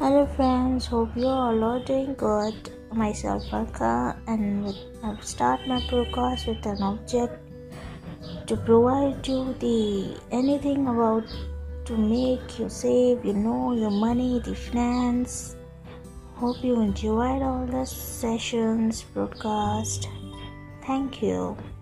Hello friends, hope you all are doing good. Myself Barkha, and I'll start my podcast with an object to provide you the anything about to make you save, your money, the finance. Hope you enjoyed all the sessions, broadcast. Thank you.